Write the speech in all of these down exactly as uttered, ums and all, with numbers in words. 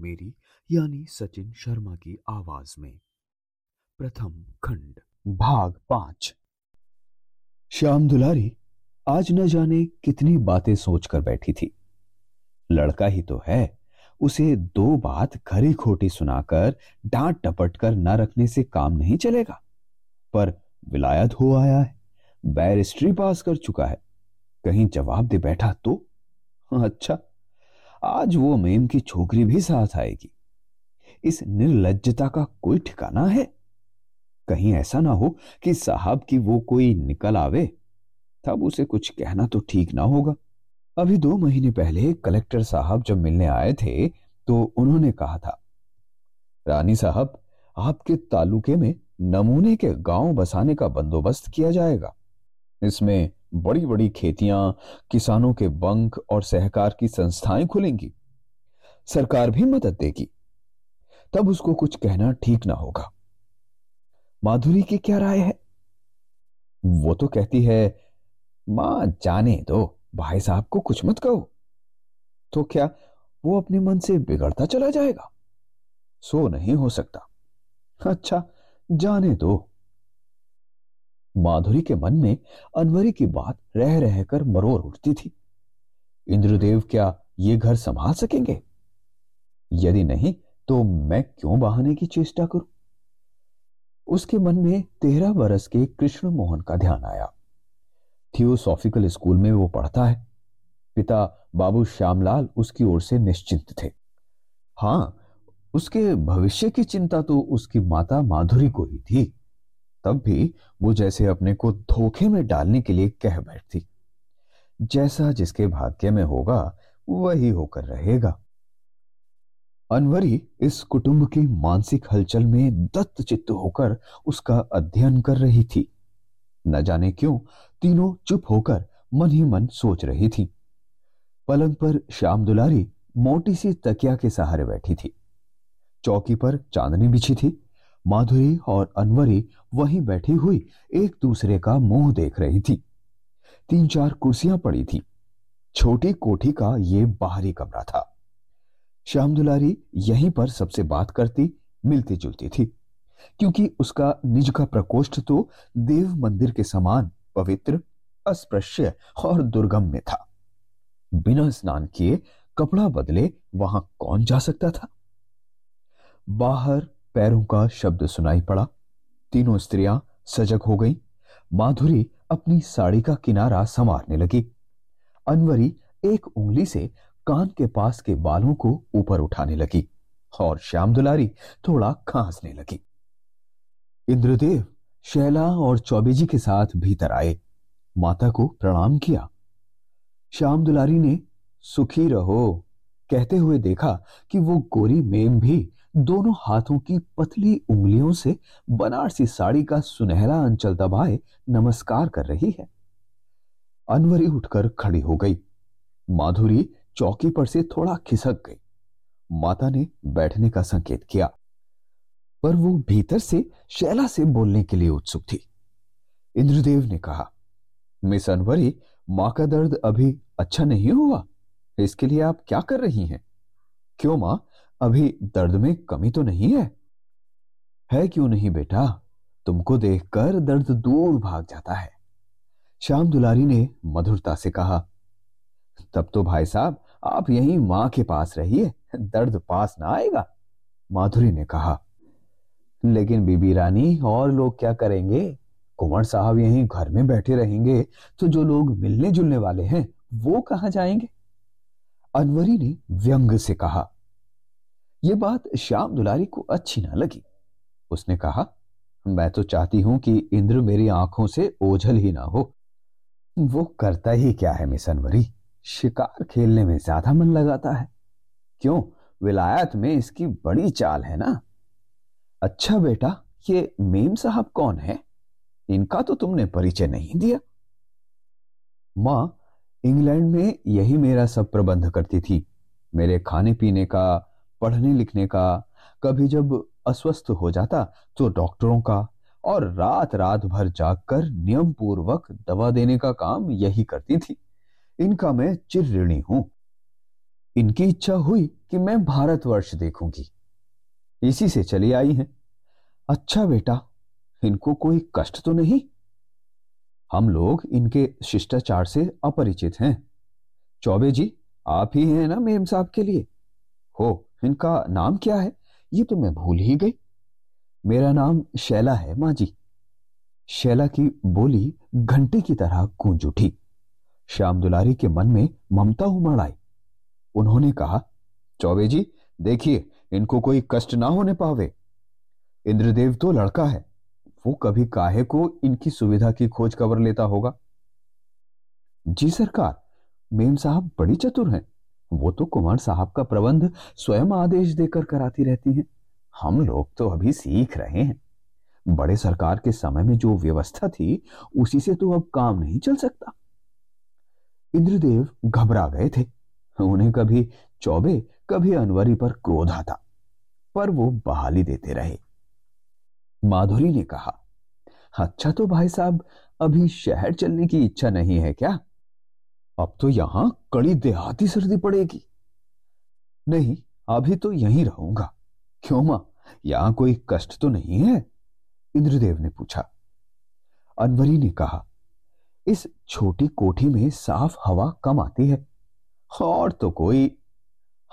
मेरी यानी सचिन शर्मा की आवाज में। प्रथम खंड, भाग पांच। श्याम दुलारी आज न जाने कितनी बातें सोचकर बैठी थी। लड़का ही तो है, उसे दो बात खरी खोटी सुनाकर डांट टपट कर न रखने से काम नहीं चलेगा। पर विलायत हो आया है, बैरिस्ट्री पास कर चुका है, कहीं जवाब दे बैठा तो। अच्छा, आज वो मेम की छोकरी भी साथ आएगी। इस निर्लज्जता का कोई ठिकाना है? कहीं ऐसा ना हो कि साहब की वो कोई निकल आवे, तब उसे कुछ कहना तो ठीक ना होगा। अभी दो महीने पहले कलेक्टर साहब जब मिलने आए थे तो उन्होंने कहा था, रानी साहब, आपके तालुके में नमूने के गांव बसाने का बंदोबस्त किया जाएगा। इसमें बड़ी बड़ी खेतियां, किसानों के बैंक और सहकार की संस्थाएं खुलेंगी। सरकार भी मदद देगी। तब उसको कुछ कहना ठीक ना होगा। माधुरी की क्या राय है? वो तो कहती है, मां जाने दो, भाई साहब को कुछ मत कहो। तो क्या वो अपने मन से बिगड़ता चला जाएगा? सो नहीं हो सकता। अच्छा, जाने दो। माधुरी के मन में अनवरी की बात रह रहकर मरोड़ उठती थी। इंद्रदेव क्या ये घर संभाल सकेंगे? यदि नहीं तो मैं क्यों बहाने की चेष्टा करूं? उसके मन में तेरह बरस के कृष्ण मोहन का ध्यान आया। थियोसॉफिकल स्कूल में वो पढ़ता है। पिता बाबू श्यामलाल उसकी ओर से निश्चिंत थे। हाँ, उसके भविष्य की चिंता तो उसकी माता माधुरी को ही थी। तब भी वो जैसे अपने को धोखे में डालने के लिए कह बैठती। जैसा जिसके भाग्य में होगा वही होकर रहेगा। अनवरी इस कुटुंब की मानसिक हलचल में दत्तचित्त होकर उसका अध्ययन कर रही थी। न जाने क्यों तीनों चुप होकर मन ही मन सोच रही थी। पलंग पर श्याम दुलारी मोटी सी तकिया के सहारे बैठी थी। चौकी पर चांदनी बिछी थी। माधुरी और अनवरी वहीं बैठी हुई एक दूसरे का मुंह देख रही थी। तीन चार कुर्सियां पड़ी थी। छोटी कोठी का ये बाहरी कमरा था। श्याम दुलारी यहीं पर सबसे बात करती मिलती जुलती थी, क्योंकि उसका निज का प्रकोष्ठ तो देव मंदिर के समान पवित्र, अस्पृश्य और दुर्गम में था। बिना स्नान किए कपड़ा बदले वहां कौन जा सकता था? बाहर पैरों का शब्द सुनाई पड़ा। तीनों स्त्रियां सजग हो गईं। माधुरी अपनी साड़ी का किनारा संवारने लगी। अनवरी एक उंगली से कान के पास के बालों को ऊपर उठाने लगी और श्याम दुलारी थोड़ा खांसने लगी। इंद्रदेव, शैला और चौबे जी के साथ भीतर आए। माता को प्रणाम किया। श्याम दुलारी ने सुखी रहो कहते हुए देखा कि वो गोरी मेम भी दोनों हाथों की पतली उंगलियों से बनारसी साड़ी का सुनहरा अंचल दबाए नमस्कार कर रही है। अनवरी उठकर खड़ी हो गई। माधुरी चौकी पर से थोड़ा खिसक गई। माता ने बैठने का संकेत किया, पर वो भीतर से शैला से बोलने के लिए उत्सुक थी। इंद्रदेव ने कहा, मिस अनवरी, मां का दर्द अभी अच्छा नहीं हुआ, इसके लिए आप क्या कर रही हैं? क्यों मां, अभी दर्द में कमी तो नहीं है? है क्यों नहीं बेटा, तुमको देखकर दर्द दूर भाग जाता है। श्याम दुलारी ने मधुरता से कहा, तब तो भाई साहब आप यहीं मां के पास रहिए, दर्द पास ना आएगा। माधुरी ने कहा, लेकिन बीबी रानी और लोग क्या करेंगे? कुंवर साहब यहीं घर में बैठे रहेंगे तो जो लोग मिलने जुलने वाले हैं वो कहाँ जाएंगे? अनवरी ने व्यंग से कहा। यह बात श्याम दुलारी को अच्छी ना लगी। उसने कहा, मैं तो चाहती हूं कि इंद्र मेरी आंखों से ओझल ही ना हो। वो करता ही क्या है मिस अनवरी, शिकार खेलने में ज्यादा मन लगाता है। क्यों, विलायत में इसकी बड़ी चाल है ना। अच्छा बेटा, ये मेम साहब कौन है? इनका तो तुमने परिचय नहीं दिया। मां, इंग्लैंड में यही मेरा सब प्रबंध करती थी, मेरे खाने पीने का, पढ़ने लिखने का। कभी जब अस्वस्थ हो जाता तो डॉक्टरों का, और रात रात भर जागकर नियम पूर्वक दवा देने का काम यही करती थी। इनका मैं चिर ऋणी हूं। इनकी इच्छा हुई कि मैं भारतवर्ष देखूंगी, इसी से चली आई है। अच्छा बेटा, इनको कोई कष्ट तो नहीं? हम लोग इनके शिष्टाचार से अपरिचित हैं। चौबे जी, आप ही हैं ना मेम साहब के लिए? हो, इनका नाम क्या है? ये तो मैं भूल ही गई। मेरा नाम शैला है माँ जी। शैला की बोली घंटे की तरह गूंज उठी। श्याम दुलारी के मन में ममता उमड़ आई। उन्होंने कहा, चौबे जी देखिए, इनको कोई कष्ट ना होने पावे। इंद्रदेव तो लड़का है, वो कभी काहे को इनकी सुविधा की खोज खबर लेता होगा। जी सरकार, मेम साहब बड़ी चतुर हैं। वो तो कुमार साहब का प्रबंध स्वयं आदेश देकर कराती रहती हैं। हम लोग तो अभी सीख रहे हैं। बड़े सरकार के समय में जो व्यवस्था थी, उसी से तो अब काम नहीं चल सकता। इंद्रदेव घबरा गए थे। उन्हें कभी चौबे, कभी अनवरी पर क्रोध आता, पर वो बहाली देते रहे। माधुरी ने कहा, अच्छा तो भाई साहब, अभी शहर चलने की इच्छा नहीं है क्या? अब तो यहां कड़ी देहाती सर्दी पड़ेगी। नहीं, अभी तो यहीं रहूंगा। क्यों मां, यहां कोई कष्ट तो नहीं है? इंद्रदेव ने पूछा। अनवरी ने कहा, इस छोटी कोठी में साफ हवा कम आती है, और तो कोई।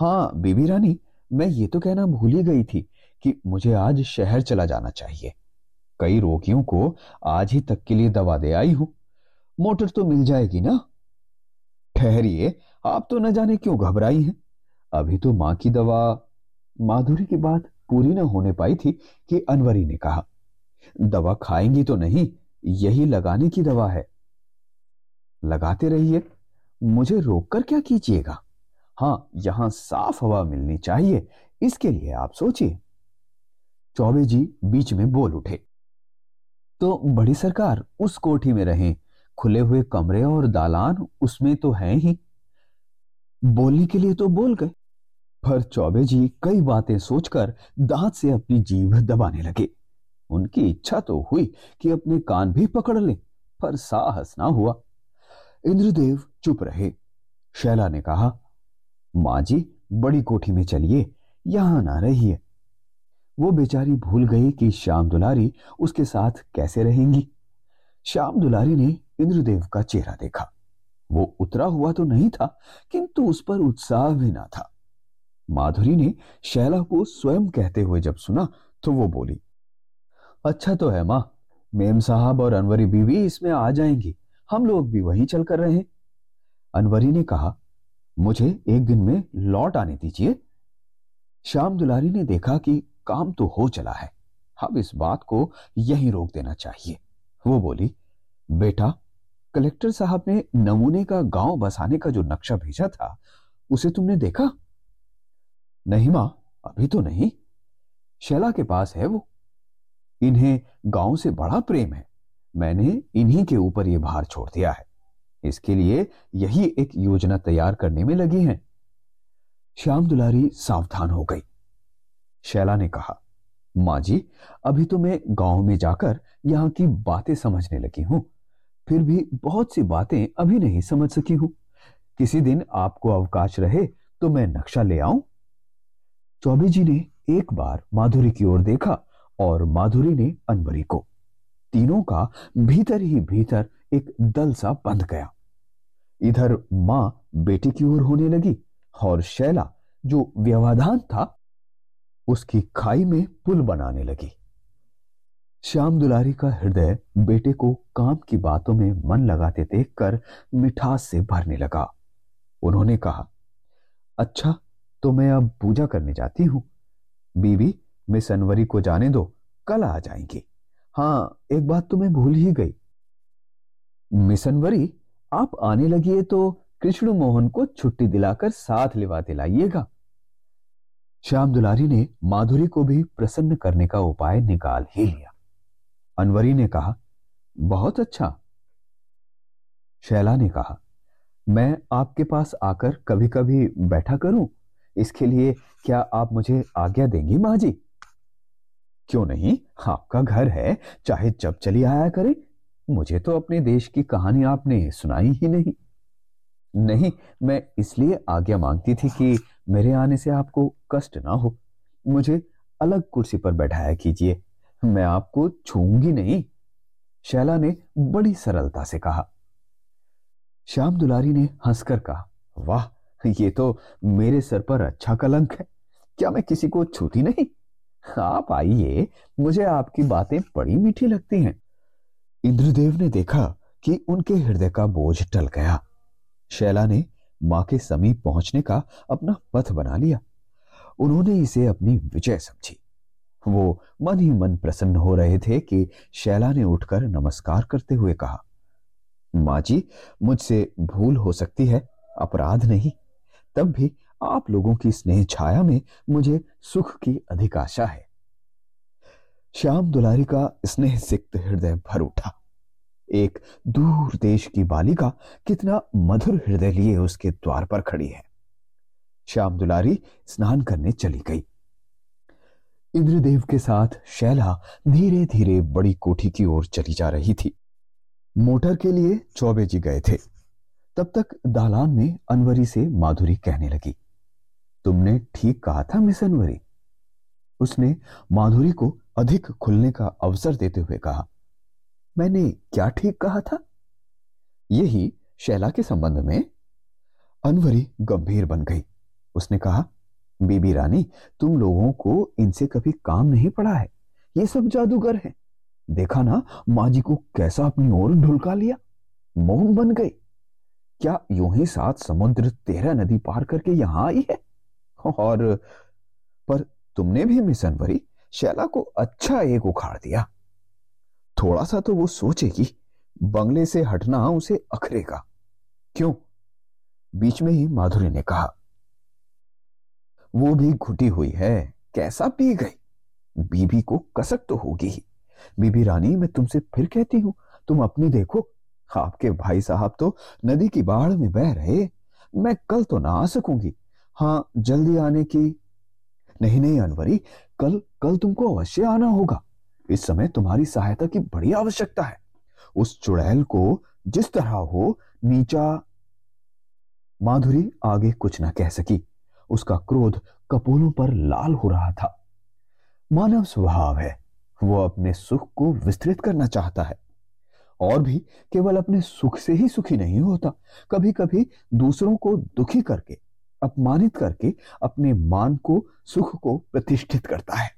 हाँ बीबी रानी, मैं ये तो कहना भूल ही गई थी कि मुझे आज शहर चला जाना चाहिए। कई रोगियों को आज ही तक के लिए दवा दे आई हूं। मोटर तो मिल जाएगी ना? ठहरिए, आप तो न जाने क्यों घबराई हैं। अभी तो मां की दवा। माधुरी की बात पूरी न होने पाई थी कि अनवरी ने कहा, दवा खाएंगी तो नहीं? यही लगाने की दवा है। लगाते रहिए, मुझे रोककर क्या कीजिएगा। हाँ, यहां साफ हवा मिलनी चाहिए, इसके लिए आप सोचिए। चौबे जी बीच में बोल उठे, तो बड़ी सरकार उस कोठी में रहें। खुले हुए कमरे और दालान उसमें तो है ही। बोलने के लिए तो बोल गए, पर चौबे जी कई बातें सोचकर दांत से अपनी जीभ दबाने लगे। उनकी इच्छा तो हुई कि अपने कान भी पकड़ लें, पर साहस ना हुआ। इंद्रदेव चुप रहे। शैला ने कहा, मां जी बड़ी कोठी में चलिए, यहां ना रहिए। वो बेचारी भूल गई कि श्याम दुलारी उसके साथ कैसे रहेंगी। श्याम दुलारी ने इंद्रदेव का चेहरा देखा। वो उतरा हुआ तो नहीं था, किंतु उस पर उत्साह भी ना था। माधुरी ने शैला को स्वयं कहते हुए जब सुना तो वो बोली, अच्छा तो है मां, मेम साहब और अनवरी बीवी इसमें आ जाएंगी, हम लोग भी वहीं चल कर रहे। अनवरी ने कहा, मुझे एक दिन में लौट आने दीजिए। श्याम दुलारी ने देखा कि काम तो हो चला है, अब इस बात को यहीं रोक देना चाहिए। वो बोली, बेटा कलेक्टर साहब ने नमूने का गांव बसाने का जो नक्शा भेजा था, उसे तुमने देखा? नहीं मां, अभी तो नहीं। शैला के पास है वो, इन्हें गांव से बड़ा प्रेम है। मैंने इन्हीं के ऊपर ये भार छोड़ दिया है, इसके लिए यही एक योजना तैयार करने में लगी हैं। श्याम दुलारी सावधान हो गई। शैला ने कहा, मां जी अभी तो मैं गांव में जाकर यहाँ की बातें समझने लगी हूं, फिर भी बहुत सी बातें अभी नहीं समझ सकी हूं। किसी दिन आपको अवकाश रहे तो मैं नक्शा ले आऊं। चौबे जी ने एक बार माधुरी की ओर देखा और माधुरी ने अनवरी को। तीनों का भीतर ही भीतर एक दल सा बंध गया। इधर मां बेटी की ओर होने लगी, और शैला जो व्यवधान था उसकी खाई में पुल बनाने लगी। श्याम दुलारी का हृदय बेटे को काम की बातों में मन लगाते देखकर मिठास से भरने लगा। उन्होंने कहा, अच्छा तो मैं अब पूजा करने जाती हूं। बीबी, मिस अनवरी को जाने दो, कल आ जाएंगी। हाँ, एक बात तो मैं भूल ही गई। मिस अनवरी, आप आने लगी है तो कृष्ण मोहन को छुट्टी दिलाकर साथ लिवा दिलाइएगा। श्याम दुलारी ने माधुरी को भी प्रसन्न करने का उपाय निकाल ही लिया। अनवरी ने कहा, बहुत अच्छा। शैला ने कहा, मैं आपके पास आकर कभी कभी बैठा करूं, इसके लिए क्या आप मुझे आज्ञा देंगी माँ जी? क्यों नहीं, आपका घर है, चाहे जब चली आया करे। मुझे तो अपने देश की कहानी आपने सुनाई ही नहीं। नहीं, मैं इसलिए आज्ञा मांगती थी कि मेरे आने से आपको कष्ट ना हो। मुझे अलग कुर्सी पर बैठाया कीजिए, मैं आपको छूंगी नहीं। शैला ने बड़ी सरलता से कहा। श्याम दुलारी ने हंसकर कहा, वाह, ये तो मेरे सर पर अच्छा कलंक है। क्या मैं किसी को छूती नहीं? आप आइए, मुझे आपकी बातें बड़ी मीठी लगती हैं। इंद्रदेव ने देखा कि उनके हृदय का बोझ टल गया। शैला ने मां के समीप पहुंचने का अपना पथ बना लिया। उन्होंने इसे अपनी विजय समझी। वो मन ही मन प्रसन्न हो रहे थे कि शैला ने उठकर नमस्कार करते हुए कहा, माँ जी, मुझसे भूल हो सकती है, अपराध नहीं। तब भी आप लोगों की स्नेह छाया में मुझे सुख की अधिक आशा है। श्याम दुलारी का स्नेह सिक्त हृदय भर उठा। एक दूर देश की बालिका कितना मधुर हृदय लिए उसके द्वार पर खड़ी है। श्याम दुलारी स्नान करने चली गई। इंद्रदेव के साथ शैला धीरे धीरे बड़ी कोठी की ओर चली जा रही थी। मोटर के लिए चौबे जी गए थे। तब तक दालान में अनवरी से माधुरी कहने लगी, तुमने ठीक कहा था मिस अनवरी। उसने माधुरी को अधिक खुलने का अवसर देते हुए कहा, मैंने क्या ठीक कहा था? यही शैला के संबंध में? अनवरी गंभीर बन गई। उसने कहा, बीबी रानी, तुम लोगों को इनसे कभी काम नहीं पड़ा है। ये सब जादूगर हैं। देखा ना, माँ जी को कैसा अपनी ओर ढुलका लिया, मोहन बन गई। क्या यूं ही सात समुद्र तेरह नदी पार करके यहाँ आई है? और पर तुमने भी मिस अनवरी शैला को अच्छा एक उखाड़ दिया। थोड़ा सा तो वो सोचेगी, बंगले से हटना उसे अखरेगा। क्यों? बीच में ही माधुरी ने कहा, वो भी घुटी हुई है, कैसा पी गई। बीबी को कसक तो होगी ही। बीबी रानी, मैं तुमसे फिर कहती हूँ, तुम अपनी देखो। आपके भाई साहब तो नदी की बाढ़ में बह रहे। मैं कल तो ना आ सकूंगी। हाँ, जल्दी आने की। नहीं नहीं अनवरी, कल कल तुमको अवश्य आना होगा। इस समय तुम्हारी सहायता की बड़ी आवश्यकता है। उस चुड़ैल को जिस तरह हो नीचा। माधुरी आगे कुछ ना कह सकी। उसका क्रोध कपोलों पर लाल हो रहा था। मानव स्वभाव है, वो अपने सुख को विस्तृत करना चाहता है। और भी केवल अपने सुख से ही सुखी नहीं होता, कभी कभी दूसरों को दुखी करके, अपमानित करके अपने मान को, सुख को प्रतिष्ठित करता है।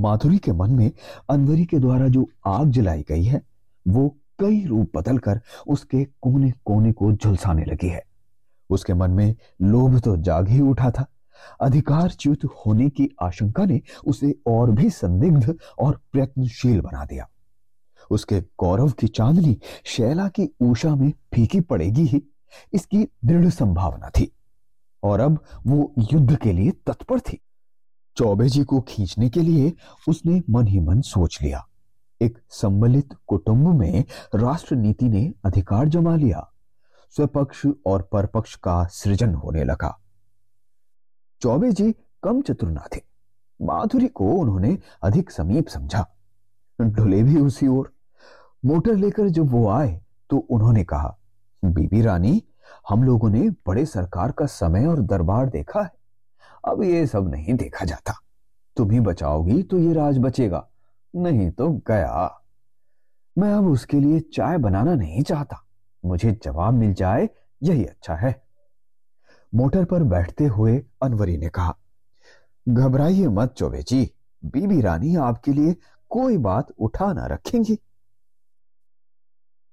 माधुरी के मन में अनवरी के द्वारा जो आग जलाई गई है, वो कई रूप बदलकर उसके कोने कोने को झुलसाने लगी है। उसके मन में लोभ तो जाग ही उठा था। अधिकारच्युत होने की आशंका ने उसे और भी संदिग्ध और प्रयत्नशील बना दिया। उसके गौरव की चांदनी शैला की ऊषा में फीकी पड़ेगी ही, इसकी दृढ़ संभावना थी। और अब वो युद्ध के लिए तत्पर थी। चौबे जी को खींचने के लिए उसने मन ही मन सोच लिया। एक सम्मिलित कुटुंब में राष्ट्र नीति ने अधिकार जमा लिया। स्वपक्ष और परपक्ष का सृजन होने लगा। चौबे जी कम चतुर न थे। माधुरी को उन्होंने अधिक समीप समझा। ढुले भी उसी ओर। मोटर लेकर जब वो आए तो उन्होंने कहा, बीबी रानी, हम लोगों ने बड़े सरकार का समय और दरबार देखा है। अब ये सब नहीं देखा जाता। तुम ही बचाओगी तो ये राज बचेगा, नहीं तो गया। मैं अब उसके लिए चाय बनाना नहीं चाहता। मुझे जवाब मिल जाए, यही अच्छा है। मोटर पर बैठते हुए अनवरी ने कहा, घबराइए मत चौबे जी, बीबी रानी आपके लिए कोई बात उठा ना रखेंगी।